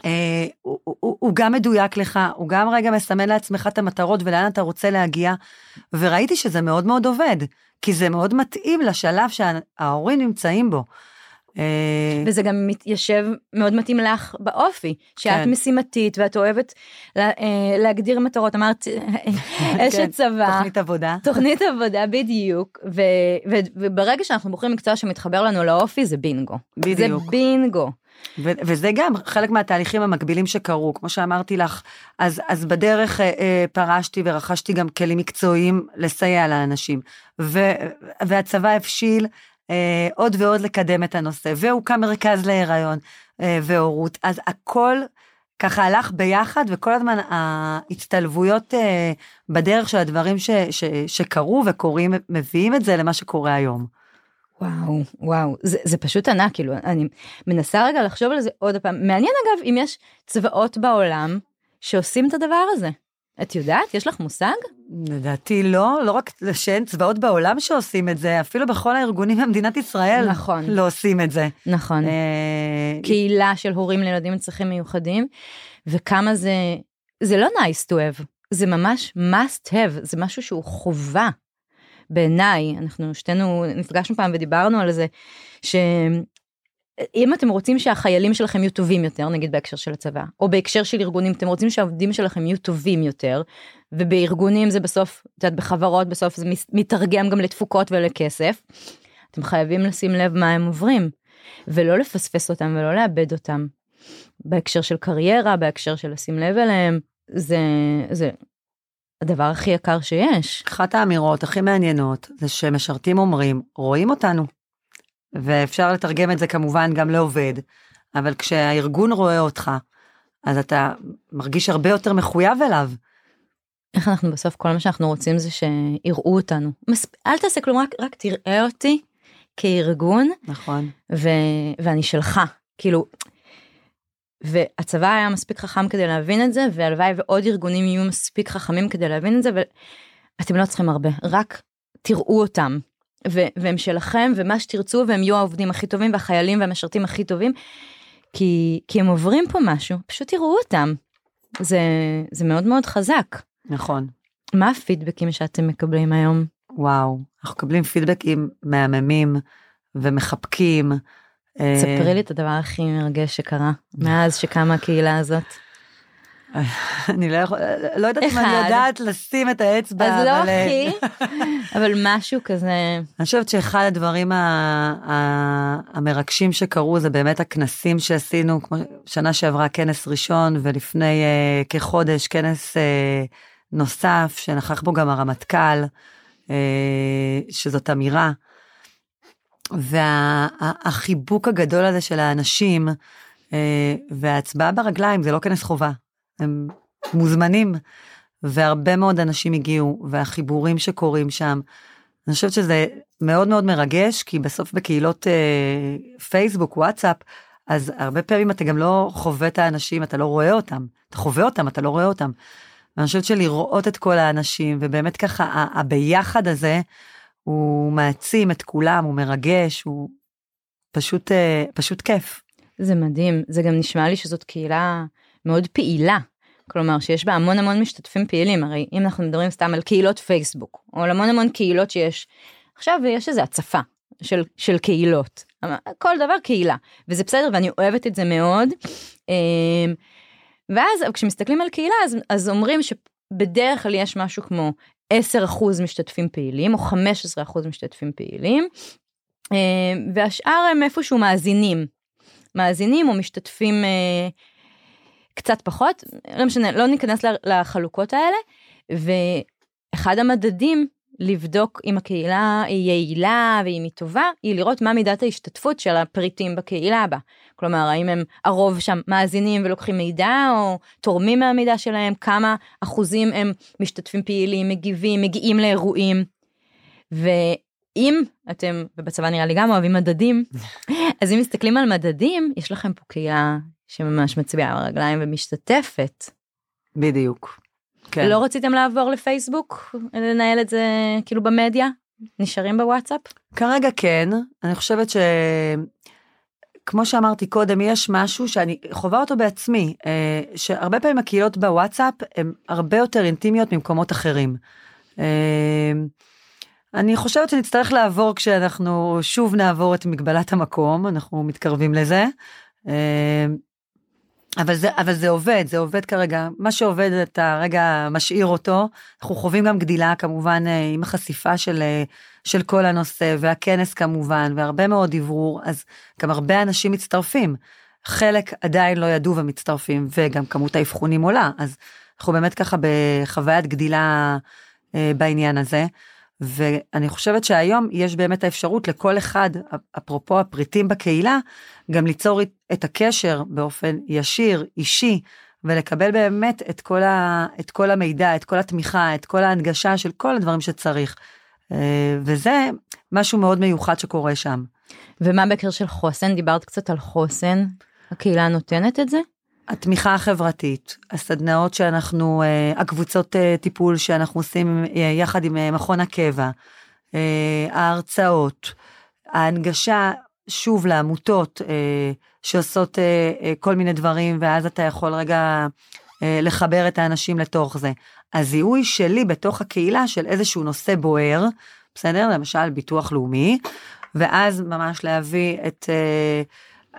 אה, הוא, הוא, הוא גם מדויק לך, הוא גם רגע מסמן לעצמך את המטרות ולאן אתה רוצה להגיע, וראיתי שזה מאוד מאוד עובד, כי זה מאוד מתאים לשלב שההורים נמצאים בו. וזה גם מתיישב, מאוד מתאים לך באופי, שאת משימתית ואת אוהבת להגדיר מטרות, אמרת אשת צבא, תוכנית עבודה, תוכנית עבודה בדיוק, וברגע שאנחנו בוחרים מקצוע שמתחבר לנו לאופי, זה בינגו, זה בינגו. וזה גם חלק מהתהליכים המקבילים שקרו, כמו שאמרתי לך, אז, אז בדרך אה, פרשתי ורכשתי גם כלים מקצועיים לסייע לאנשים, ו, והצבא הפשיל, עוד ועוד לקדם את הנושא, והוקם מרכז להיריון והורות, אז הכל ככה הלך ביחד, וכל הזמן ההצטלבויות בדרך של הדברים ש, ש, שקרו וקוראים, מביאים את זה למה שקורה היום. וואו, וואו, זה, זה פשוט ענק, כאילו, אני מנסה רגע לחשוב על זה עוד פעם, מעניין אגב אם יש צבאות בעולם שעושים את הדבר הזה. את יודעת? יש לך מושג? לדעתי לא, לא רק שאין צבאות בעולם שעושים את זה, אפילו בכל הארגונים במדינת ישראל נכון. לא עושים את זה. נכון. אה... קהילה של הורים לילדים עם צרכים מיוחדים, וכמה זה, זה לא nice to have, זה ממש must have, זה משהו שהוא חובה. בעיניי, אנחנו שתינו נפגשנו פעם ודיברנו על זה, ש... אם אתם רוצים שהחיילים שלכם יהיו טובים יותר, נגיד בהקשר של הצבא, או בהקשר של ארגונים, אתם רוצים שהעובדים שלכם יהיו טובים יותר, ובארגונים זה בסוף, תדעת, בחברות בסוף זה מתרגם גם לתפוקות ולכסף, אתם חייבים לשים לב מה הם עוברים, ולא לפספס אותם ולא לאבד אותם. בהקשר של קריירה, בהקשר של לשים לב אליהם, זה, זה הדבר הכי יקר שיש. אחת האמירות הכי מעניינות, זה שמשרתים אומרים, רואים אותנו. ואפשר לתרגם את זה כמובן גם לעובד, אבל כשהארגון רואה אותך, אז אתה מרגיש הרבה יותר מחויב אליו. איך אנחנו בסוף, כל מה שאנחנו רוצים זה שיראו אותנו. אל תעשה כלום, רק, רק תראה אותי כארגון. נכון. ו- ואני שלך, כאילו... והצבא היה מספיק חכם כדי להבין את זה, והלוואי ועוד ארגונים יהיו מספיק חכמים כדי להבין את זה, ואתם לא צריכים הרבה, רק תראו אותם, ו- והם שלכם, ומה שתרצו, והם יהיו העובדים הכי טובים, והחיילים והמשרתים הכי טובים, כי, כי הם עוברים פה משהו, פשוט תראו אותם. זה, זה מאוד מאוד חזק. נכון. מה הפידבקים שאתם מקבלים היום? וואו, אנחנו מקבלים פידבקים מהממים, ומחבקים, תספרי לי את הדבר הכי מרגש שקרה, מאז שקמה הקהילה הזאת. אני לא יודעת אם אני יודעת לשים את האצבע. אז לא הכי, אבל משהו כזה. אני חושבת שאחד הדברים המרגשים שקרו, זה באמת הכנסים שעשינו, שנה שעברה כנס ראשון, ולפני כחודש כנס נוסף, שנכח בו גם הרמטכל, שזאת אמירה, והחיבוק הגדול הזה של האנשים, וההצבעה ברגליים, זה לא כנס חובה, הם מוזמנים, והרבה מאוד אנשים הגיעו, והחיבורים שקורים שם, אני חושבת שזה מאוד מאוד מרגש, כי בסוף בקהילות פייסבוק, וואטסאפ, אז הרבה פעמים אתה גם לא חווה את האנשים, אתה לא רואה אותם, אתה חווה אותם, אתה לא רואה אותם, ואני חושבת שלראות את כל האנשים, ובאמת ככה, הביחד הזה, הוא מעצים את כולם, הוא מרגש, הוא פשוט, פשוט כיף. זה מדהים, זה גם נשמע לי שזאת קהילה מאוד פעילה, כלומר שיש בה המון המון משתתפים פעילים, הרי אם אנחנו מדברים סתם על קהילות פייסבוק, או על המון המון קהילות שיש, עכשיו יש איזו הצפה של, של קהילות, כל דבר קהילה, וזה בסדר ואני אוהבת את זה מאוד, ואז כשמסתכלים על קהילה, אז, אז אומרים שבדרך כלל יש משהו כמו, עשרה אחוז משתתפים פעילים, או חמישה עשר אחוז משתתפים פעילים, והשאר הם איפשהו מאזינים. מאזינים או משתתפים קצת פחות, לא משנה, לא ניכנס לחלוקות האלה, ואחד המדדים לבדוק אם הקהילה היא יעילה ואם היא טובה, היא לראות מה מידת ההשתתפות של הפריטים בקהילה הבא. כלומר, האם הם הרוב שם מאזינים ולוקחים מידע, או תורמים מהמידע שלהם, כמה אחוזים הם משתתפים פעילים, מגיבים, מגיעים לאירועים. ואם אתם, ובצבא נראה לי גם אוהבים מדדים, אז אם מסתכלים על מדדים, יש לכם פה קהילה שממש מצביעה ברגליים ומשתתפת. בדיוק. כן. לא רציתם לעבור לפייסבוק, לנהל את זה כאילו במדיה? נשארים בוואטסאפ? כרגע כן, אני חושבת ש... כמו שאמרתי קודם, יש משהו שאני חובה אותו בעצמי, שהרבה פעמים הקהילות בוואטסאפ הן הרבה יותר אינטימיות ממקומות אחרים. אני חושבת שנצטרך לעבור כשאנחנו שוב נעבור את מגבלת המקום, אנחנו מתקרבים לזה, אבל זה, אבל זה עובד, זה עובד כרגע, מה שעובד אתה רגע משאיר אותו, אנחנו חווים גם גדילה כמובן עם החשיפה של, של כל הנושא, והכנס כמובן, והרבה מאוד דיברור, אז גם הרבה אנשים מצטרפים, חלק עדיין לא ידעו ומצטרפים, וגם כמות ההבחונים עולה, אז אנחנו באמת ככה בחוויית גדילה בעניין הזה, ואני חושבת שהיום יש באמת האפשרות לכל אחד, אפרופו הפריטים בקהילה, גם ליצור את הקשר באופן ישיר, אישי, ולקבל באמת את כל, ה, את כל המידע, את כל התמיכה, את כל ההנגשה של כל הדברים שצריך. וזה משהו מאוד מיוחד שקורה שם. ומה בקשר של חוסן? דיברת קצת על חוסן. הקהילה נותנת את זה? התמיכה החברתית, הסדנאות שאנחנו, הקבוצות טיפול שאנחנו עושים יחד עם מכון הקבע, ההרצאות, ההנגשה שוב לעמותות שעושות כל מיני דברים, ואז אתה יכול רגע לחבר את האנשים לתוך זה. הזיהוי שלי בתוך הקהילה של איזשהו נושא בוער, בסדר? למשל ביטוח לאומי, ואז ממש להביא את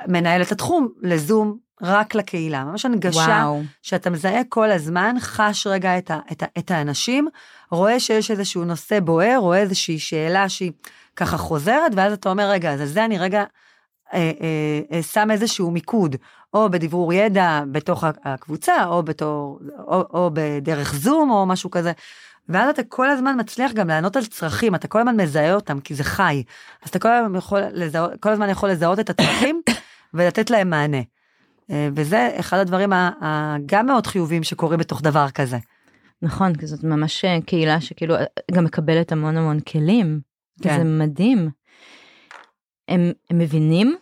מנהלת התחום לזום, רק לקהילה, ממש הנגשה, שאתה מזהה כל הזמן, חש רגע את, ה, את, ה, את האנשים, רואה שיש איזשהו נושא בוער, רואה איזושהי שאלה שהיא ככה חוזרת, ואז אתה אומר, רגע, אז על זה אני רגע אה, אה, אה, שם איזשהו מיקוד, או בדברור ידע בתוך הקבוצה, או, בתור, או, או בדרך זום, או משהו כזה, ואז אתה כל הזמן מצליח גם לענות על צרכים, אתה כל הזמן מזהה אותם, כי זה חי, אז אתה כל הזמן יכול לזהות, כל הזמן יכול לזהות את הצרכים, ולתת להם מענה. וזה אחד הדברים גם מאוד חיובים שקורים בתוך דבר כזה. נכון, כי זאת ממש קהילה שכאילו גם מקבלת המון המון כלים, כן. זה מדהים. הם, הם מבינים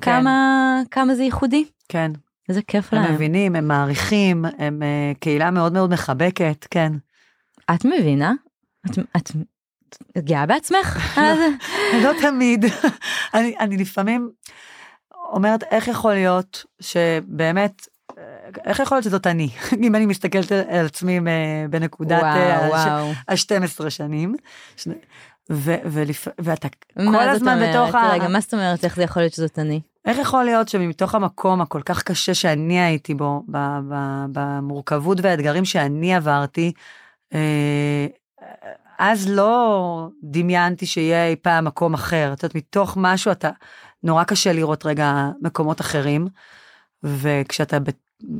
כן. כמה, כמה זה ייחודי? כן. איזה כיף הם להם. הם מבינים, הם מעריכים, הם uh, קהילה מאוד מאוד מחבקת, כן. את מבינה? את, את, את גאה בעצמך? לא תמיד. אני, אני לפעמים אומרת, איך יכול להיות שבאמת, איך יכול להיות שזאת אני? אם אני מסתכלת על עצמי בנקודת ה-שתים עשרה שנים, ואתה כל הזמן בתוך ה... רגע, מה זאת אומרת? איך זה יכול להיות שזאת אני? איך יכול להיות שמתוך המקום הכל כך קשה שאני הייתי בו, במורכבות והאתגרים שאני עברתי, אז לא דמיינתי שיהיה אי פעם מקום אחר. זאת אומרת, מתוך משהו אתה... נורא קשה לראות רגע מקומות אחרים, וכשאתה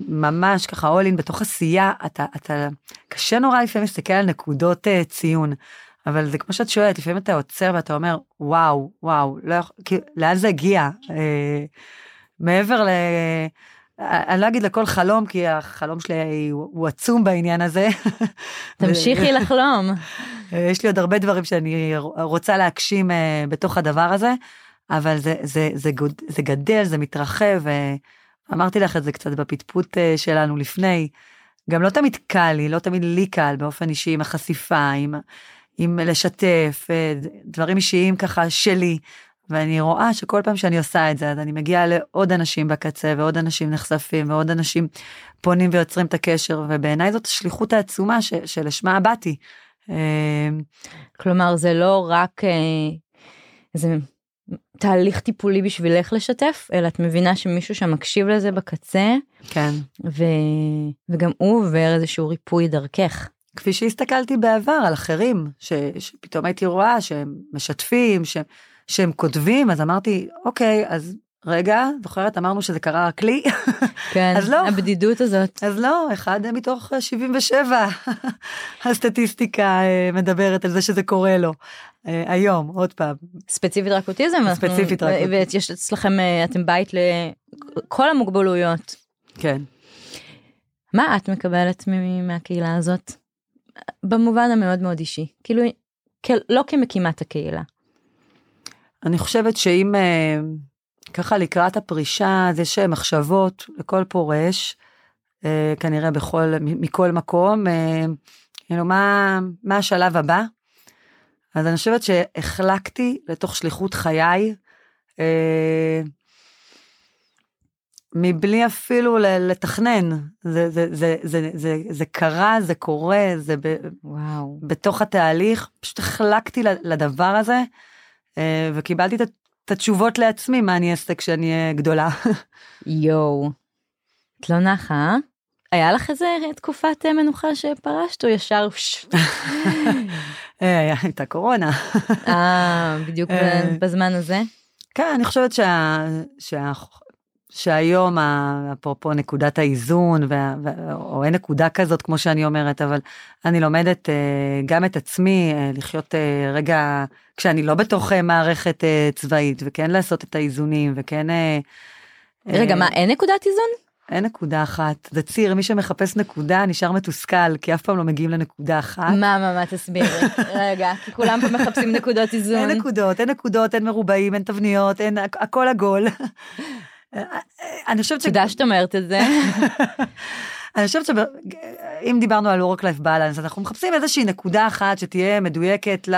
ממש ככה אול אין בתוך עשייה, אתה, אתה קשה נורא לפעמים להסתכל על נקודות ציון, אבל זה כמו שאת שואלת, לפעמים אתה עוצר ואתה אומר, וואו, וואו, לא, כי, לאן זה הגיע? אה, מעבר ל... אני לא אגיד לכל חלום, כי החלום שלי הוא עצום בעניין הזה. תמשיכי לחלום. יש לי עוד הרבה דברים שאני רוצה להגשים בתוך הדבר הזה, אבל זה, זה, זה, זה גדל, זה מתרחב, אמרתי לך את זה קצת בפטפוט שלנו לפני, גם לא תמיד קל לי, לא תמיד לי קל באופן אישי עם החשיפה, עם, עם לשתף, דברים אישיים ככה שלי, ואני רואה שכל פעם שאני עושה את זה, אז אני מגיעה לעוד אנשים בקצה, ועוד אנשים נחשפים, ועוד אנשים פונים ויוצרים את הקשר, ובעיניי זאת השליחות העצומה ש, שלשמה הבאתי. כלומר, זה לא רק... זה... תהליך טיפולי בשבילך לשתף, אלא את מבינה שמישהו שמקשיב לזה בקצה, כן. ו... וגם הוא עובר איזשהו ריפוי דרכך. כפי שהסתכלתי בעבר על אחרים, ש... שפתאום הייתי רואה שהם משתפים, ש... שהם כותבים, אז אמרתי, אוקיי, אז רגע, זוכרת, אמרנו שזה קרה רק לי. כן, אז לא, הבדידות הזאת. אז לא, אחד מתוך שבעים ושבע, הסטטיסטיקה מדברת על זה שזה קורה לו. היום, עוד פעם. ספציפית רק אוטיזם. ספציפית רק אוטיזם. ויש אצלכם, אתם בית לכל המוגבלויות. כן. מה את מקבלת מהקהילה הזאת? במובן המאוד מאוד אישי. כאילו, לא כמקימת הקהילה. אני חושבת שאם... ככה לקראת הפרישה, זה שהן מחשבות לכל פורש, אה, כנראה בכל, מכל מקום, אה, כאילו מה, מה השלב הבא? אז אני חושבת שהחלקתי לתוך שליחות חיי, אה, מבלי אפילו לתכנן, זה, זה, זה, זה, זה, זה קרה, זה קורה, זה ב, וואו. בתוך התהליך, פשוט החלקתי לדבר הזה, אה, וקיבלתי את את התשובות לעצמי, מה אני אעשה כשאני אהיה גדולה. יואו, את לא נחה, אה? היה לך איזה תקופת מנוחה שפרשת, או ישר? הייתה קורונה. אה, בדיוק בזמן הזה? כן, אני חושבת שהיום, אפרופו נקודת האיזון, או אין נקודה כזאת, כמו שאני אומרת, אבל אני לומדת גם את עצמי, לחיות רגע, כשאני לא בתוך מערכת צבאית, וכן לעשות את האיזונים, וכן... רגע, מה, אין נקודת איזון? אין נקודה אחת. זה ציר, מי שמחפש נקודה נשאר מתוסכל, כי אף פעם לא מגיעים לנקודה אחת. מה, מה, מה, תסביר. רגע, כי כולם פה מחפשים נקודות איזון. אין נקודות, אין נקודות, אין מרובעים, אין תבניות, אין הכל עגול. אני חושבת ש... תודה שאת אומרת את זה. אני חושבת שאם דיברנו על work life balance, אנחנו מחפשים איזושהי נקודה אחת שתהיה מדויקת,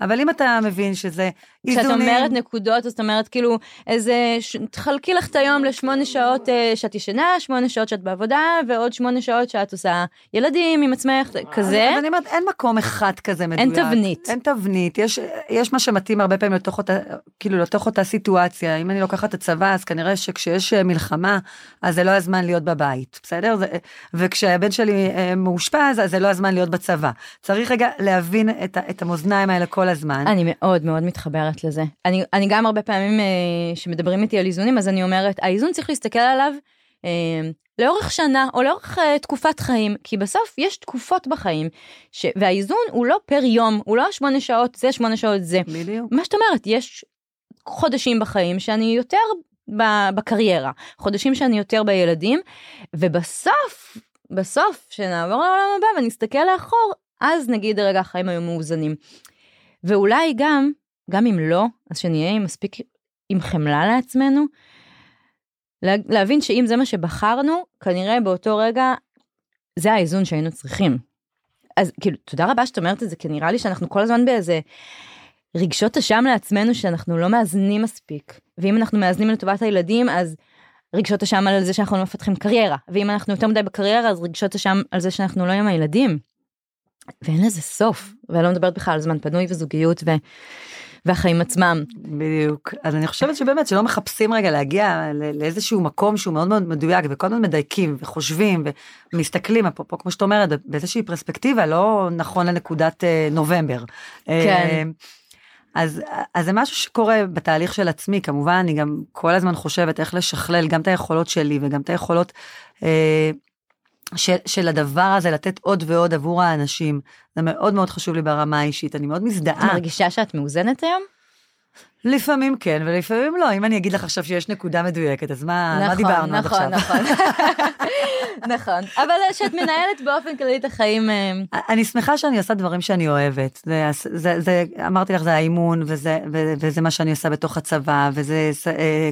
אבל אם אתה מבין שזה איזונים... כשאת אומרת נקודות, זאת אומרת כאילו, איזה... תחלקי לך את היום לשמונה שעות שאת ישנה, שמונה שעות שאת בעבודה, ועוד שמונה שעות שאת עושה ילדים עם עצמך, כזה. אז אני אומרת, אין מקום אחד כזה מדויק. אין תבנית. אין תבנית. יש, יש מה שמתאים הרבה פעמים לתוך אותה, כאילו לתוך אותה סיטואציה. אם אני לוקחת את הצבא, אז כנראה שכשיש מלחמה, אז זה לא הזמן להיות בבית. בסדר? זה, וכשהבן שלי מאושפז, אז זה לא הזמן להיות בצבא. צריך רגע להבין את, את המאזניים האלה כל הזמן. אני מאוד מאוד מתחברת לזה. אני, אני גם הרבה פעמים אה, שמדברים איתי על איזונים, אז אני אומרת, האיזון צריך להסתכל עליו אה, לאורך שנה, או לאורך אה, תקופת חיים, כי בסוף יש תקופות בחיים, ש... והאיזון הוא לא פר יום, הוא לא שמונה שעות, זה שמונה שעות, זה. בדיוק. מה שאת אומרת, יש חודשים בחיים שאני יותר בקריירה, חודשים שאני יותר בילדים, ובסוף, בסוף, שנעבור לעולם הבא ונסתכל לאחור, אז נגיד רגע החיים היו מאוזנים. ואולי גם, גם אם לא, אז שנהיה מספיק עם חמלה לעצמנו, להבין שאם זה מה שבחרנו, כנראה באותו רגע, זה האיזון שהיינו צריכים. אז כאילו, תודה רבה שאת אומרת את זה, כי נראה לי שאנחנו כל הזמן באיזה רגשות אשם לעצמנו, שאנחנו לא מאזנים מספיק. ואם אנחנו מאזנים לטובת הילדים, אז רגשות אשם על זה שאנחנו לא מפתחים קריירה. ואם אנחנו יותר מדי בקריירה, אז רגשות אשם על זה שאנחנו לא עם הילדים. ואין לזה סוף. ואני לא מדברת בכלל על זמן פנוי וזוגיות ו... והחיים עצמם. בדיוק. אז אני חושבת שבאמת שלא מחפשים רגע להגיע לאיזשהו מקום שהוא מאוד מאוד מדויק, וכל הזמן מדייקים וחושבים ומסתכלים, אפרופו, כמו שאת אומרת, באיזושהי פרספקטיבה, לא נכון לנקודת נובמבר. כן. אז, אז זה משהו שקורה בתהליך של עצמי, כמובן אני גם כל הזמן חושבת איך לשכלל גם את היכולות שלי וגם את היכולות אה, של, של הדבר הזה, לתת עוד ועוד עבור האנשים, זה מאוד מאוד חשוב לי ברמה האישית, אני מאוד מזדהה. את מרגישה שאת מאוזנת היום? לפעמים כן, ולפעמים לא, אם אני אגיד לך עכשיו שיש נקודה מדויקת, אז מה, נכון, מה דיברנו עד עכשיו? נכון, נכון, נכון. אבל שאת מנהלת באופן כללי את החיים... אני שמחה שאני עושה דברים שאני אוהבת, זה, זה, זה, אמרתי לך, זה האימון, וזה, וזה מה שאני עושה בתוך הצבא, וזה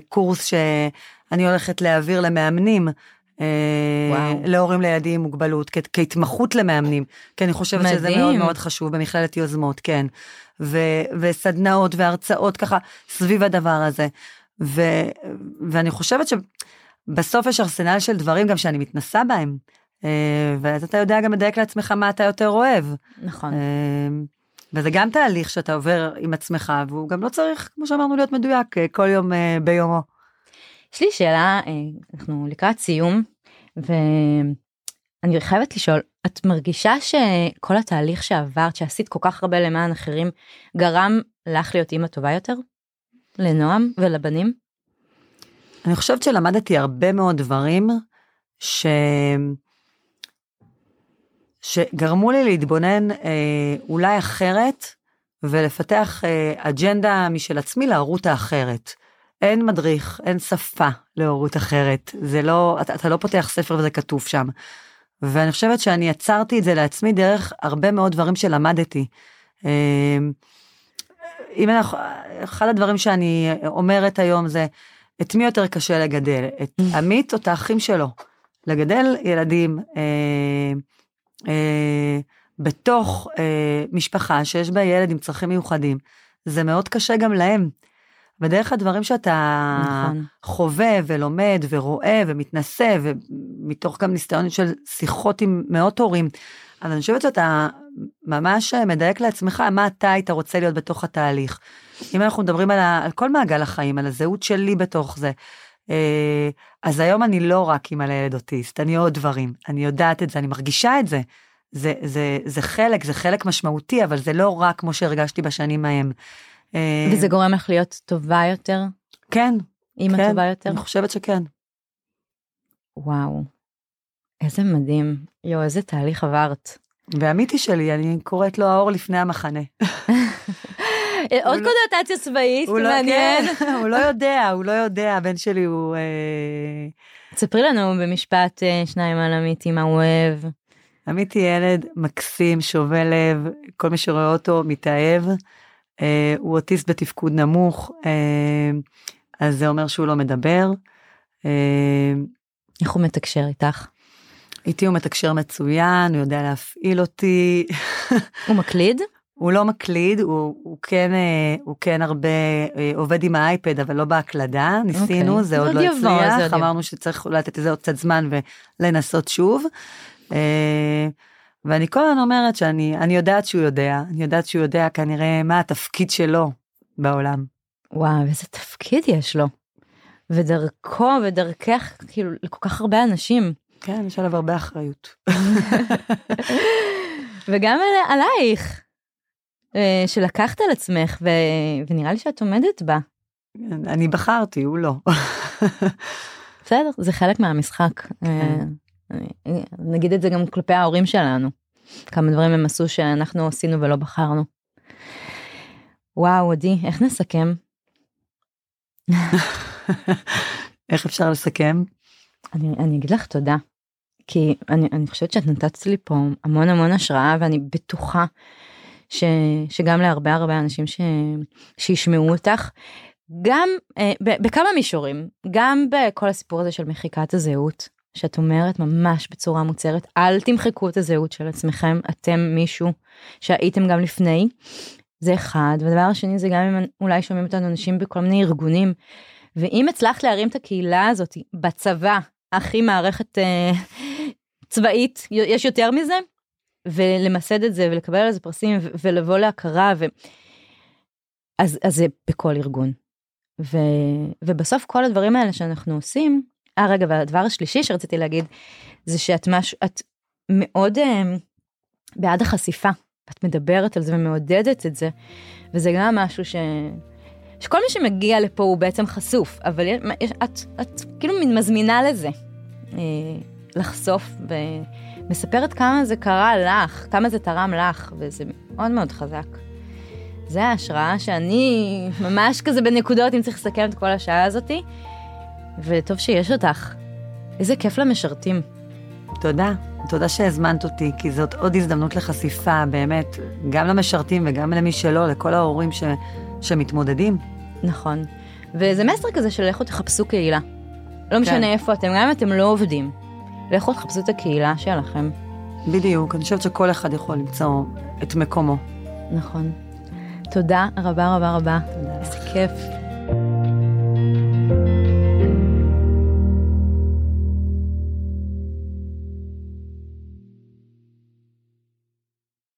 קורס שאני הולכת להעביר למאמנים, להורים לילדים עם מוגבלות, כהתמחות למאמנים, כי אני חושבת שזה מאוד מאוד חשוב, במכללת יוזמות, כן, וסדנאות והרצאות ככה, סביב הדבר הזה, ואני חושבת שבסוף יש ארסנל של דברים גם שאני מתנסה בהם, ואז אתה יודע גם לדייק לעצמך מה אתה יותר אוהב. נכון. וזה גם תהליך שאתה עובר עם עצמך, והוא גם לא צריך, כמו שאמרנו, להיות מדויק כל יום ביומו. יש לי שאלה, אנחנו לקראת סיום, ואני חייבת לשאול, את מרגישה שכל התהליך שעברת, שעשית כל כך הרבה למען אחרים, גרם לך להיות אימא טובה יותר? לנועם ולבנים? אני חושבת שלמדתי הרבה מאוד דברים, ש... שגרמו לי להתבונן אה, אולי אחרת, ולפתח אה, אג'נדה משל עצמי להורות האחרת. אין מדריך, אין שפה להורות אחרת, זה לא, אתה, אתה לא פותח ספר וזה כתוב שם, ואני חושבת שאני יצרתי את זה לעצמי דרך הרבה מאוד דברים שלמדתי, אם אני, אחד הדברים שאני אומרת היום זה, את מי יותר קשה לגדל, את עמית או את האחים שלו, לגדל ילדים, אה, אה, בתוך אה, משפחה שיש בה ילד עם צרכים מיוחדים, זה מאוד קשה גם להם, ודרך הדברים שאתה נכון. חווה ולומד ורואה ומתנסה, ומתוך גם ניסיון של שיחות עם מאות הורים, אז אני חושבת שאתה ממש מדייק לעצמך, מה אתה היית רוצה להיות בתוך התהליך. אם אנחנו מדברים על, ה, על כל מעגל החיים, על הזהות שלי בתוך זה, אז היום אני לא רק עם הילד אוטיסט, אני עוד דברים, אני יודעת את זה, אני מרגישה את זה, זה, זה, זה חלק, זה חלק משמעותי, אבל זה לא רק כמו שהרגשתי בשנים ההם, וזה גורם לך להיות טובה יותר? כן. אימא כן, טובה יותר? אני חושבת שכן. וואו, איזה מדהים. יו, איזה תהליך עברת. ואמיתי שלי, אני קוראת לו האור לפני המחנה. עוד קונוטציה צבאית, מעניין. הוא לא יודע, הוא לא יודע, הבן שלי הוא... תספרי לנו במשפט שניים על אמיתי, מה הוא אוהב. אמיתי ילד מקסים, שובה לב, כל מי שרואה אותו מתאהב. הוא אוטיסט בתפקוד נמוך, אז זה אומר שהוא לא מדבר. איך הוא מתקשר איתך? איתי הוא מתקשר מצוין, הוא יודע להפעיל אותי. הוא מקליד? הוא לא מקליד, הוא כן הרבה עובד עם האייפד, אבל לא בהקלדה, ניסינו, זה עוד לא הצליח, אמרנו שצריך לתת איזה עוד קצת זמן ולנסות שוב. ואני כל הזמן אומרת שאני, אני יודעת שהוא יודע, אני יודעת שהוא יודע כנראה מה התפקיד שלו בעולם. וואו, איזה תפקיד יש לו. ודרכו ודרכך, כאילו, לכל כך הרבה אנשים. כן, יש עליו הרבה אחריות. וגם על, עלייך, שלקחת על עצמך, ו, ונראה לי שאת עומדת בה. אני בחרתי, הוא לא. בסדר, זה חלק מהמשחק. כן. נגיד את זה גם כלפי ההורים שלנו, כמה דברים הם עשו שאנחנו עשינו ולא בחרנו. וואו, עדי, איך נסכם? איך אפשר לסכם? אני, אני אגיד לך תודה, כי אני, אני חושבת שאת נתצת לי פה המון המון השראה, ואני בטוחה ש, שגם להרבה הרבה אנשים ש, שישמעו אותך, גם אה, ב, בכמה מישורים, גם בכל הסיפור הזה של מחיקת הזהות, שאת אומרת ממש בצורה מוצרת, אל תמחקו את הזהות של עצמכם, אתם מישהו שהייתם גם לפני, זה אחד, והדבר השני זה גם אם אולי שומעים אותנו אנשים בכל מיני ארגונים, ואם הצלחת להרים את הקהילה הזאת בצבא, הכי מערכת אה, צבאית, יש יותר מזה, ולמסד את זה, ולקבל על זה פרסים, ו- ולבוא להכרה, ו- אז, אז זה בכל ארגון. ו- ובסוף כל הדברים האלה שאנחנו עושים, אה רגע, והדבר השלישי שרציתי להגיד, זה שאת מש, את מאוד אה, בעד החשיפה, את מדברת על זה ומעודדת את זה, וזה גם משהו ש... שכל מי שמגיע לפה הוא בעצם חשוף, אבל יש, את, את כאילו מזמינה לזה, לחשוף, ומספרת כמה זה קרה לך, כמה זה תרם לך, וזה מאוד מאוד חזק. זה ההשראה שאני ממש כזה בנקודות, אם צריך לסכם את כל השעה הזאת, וטוב שיש אותך. איזה כיף למשרתים. תודה. תודה שהזמנת אותי, כי זאת עוד הזדמנות לחשיפה, באמת, גם למשרתים וגם למי שלא, לכל ההורים ש... שמתמודדים. נכון. וזה מסר כזה של לכו תחפשו קהילה. לא כן. משנה איפה אתם, גם אם אתם לא עובדים. לכו תחפשו את הקהילה שלכם. בדיוק, אני חושבת שכל אחד יכול למצוא את מקומו. נכון. תודה רבה רבה רבה. תודה. איזה כיף.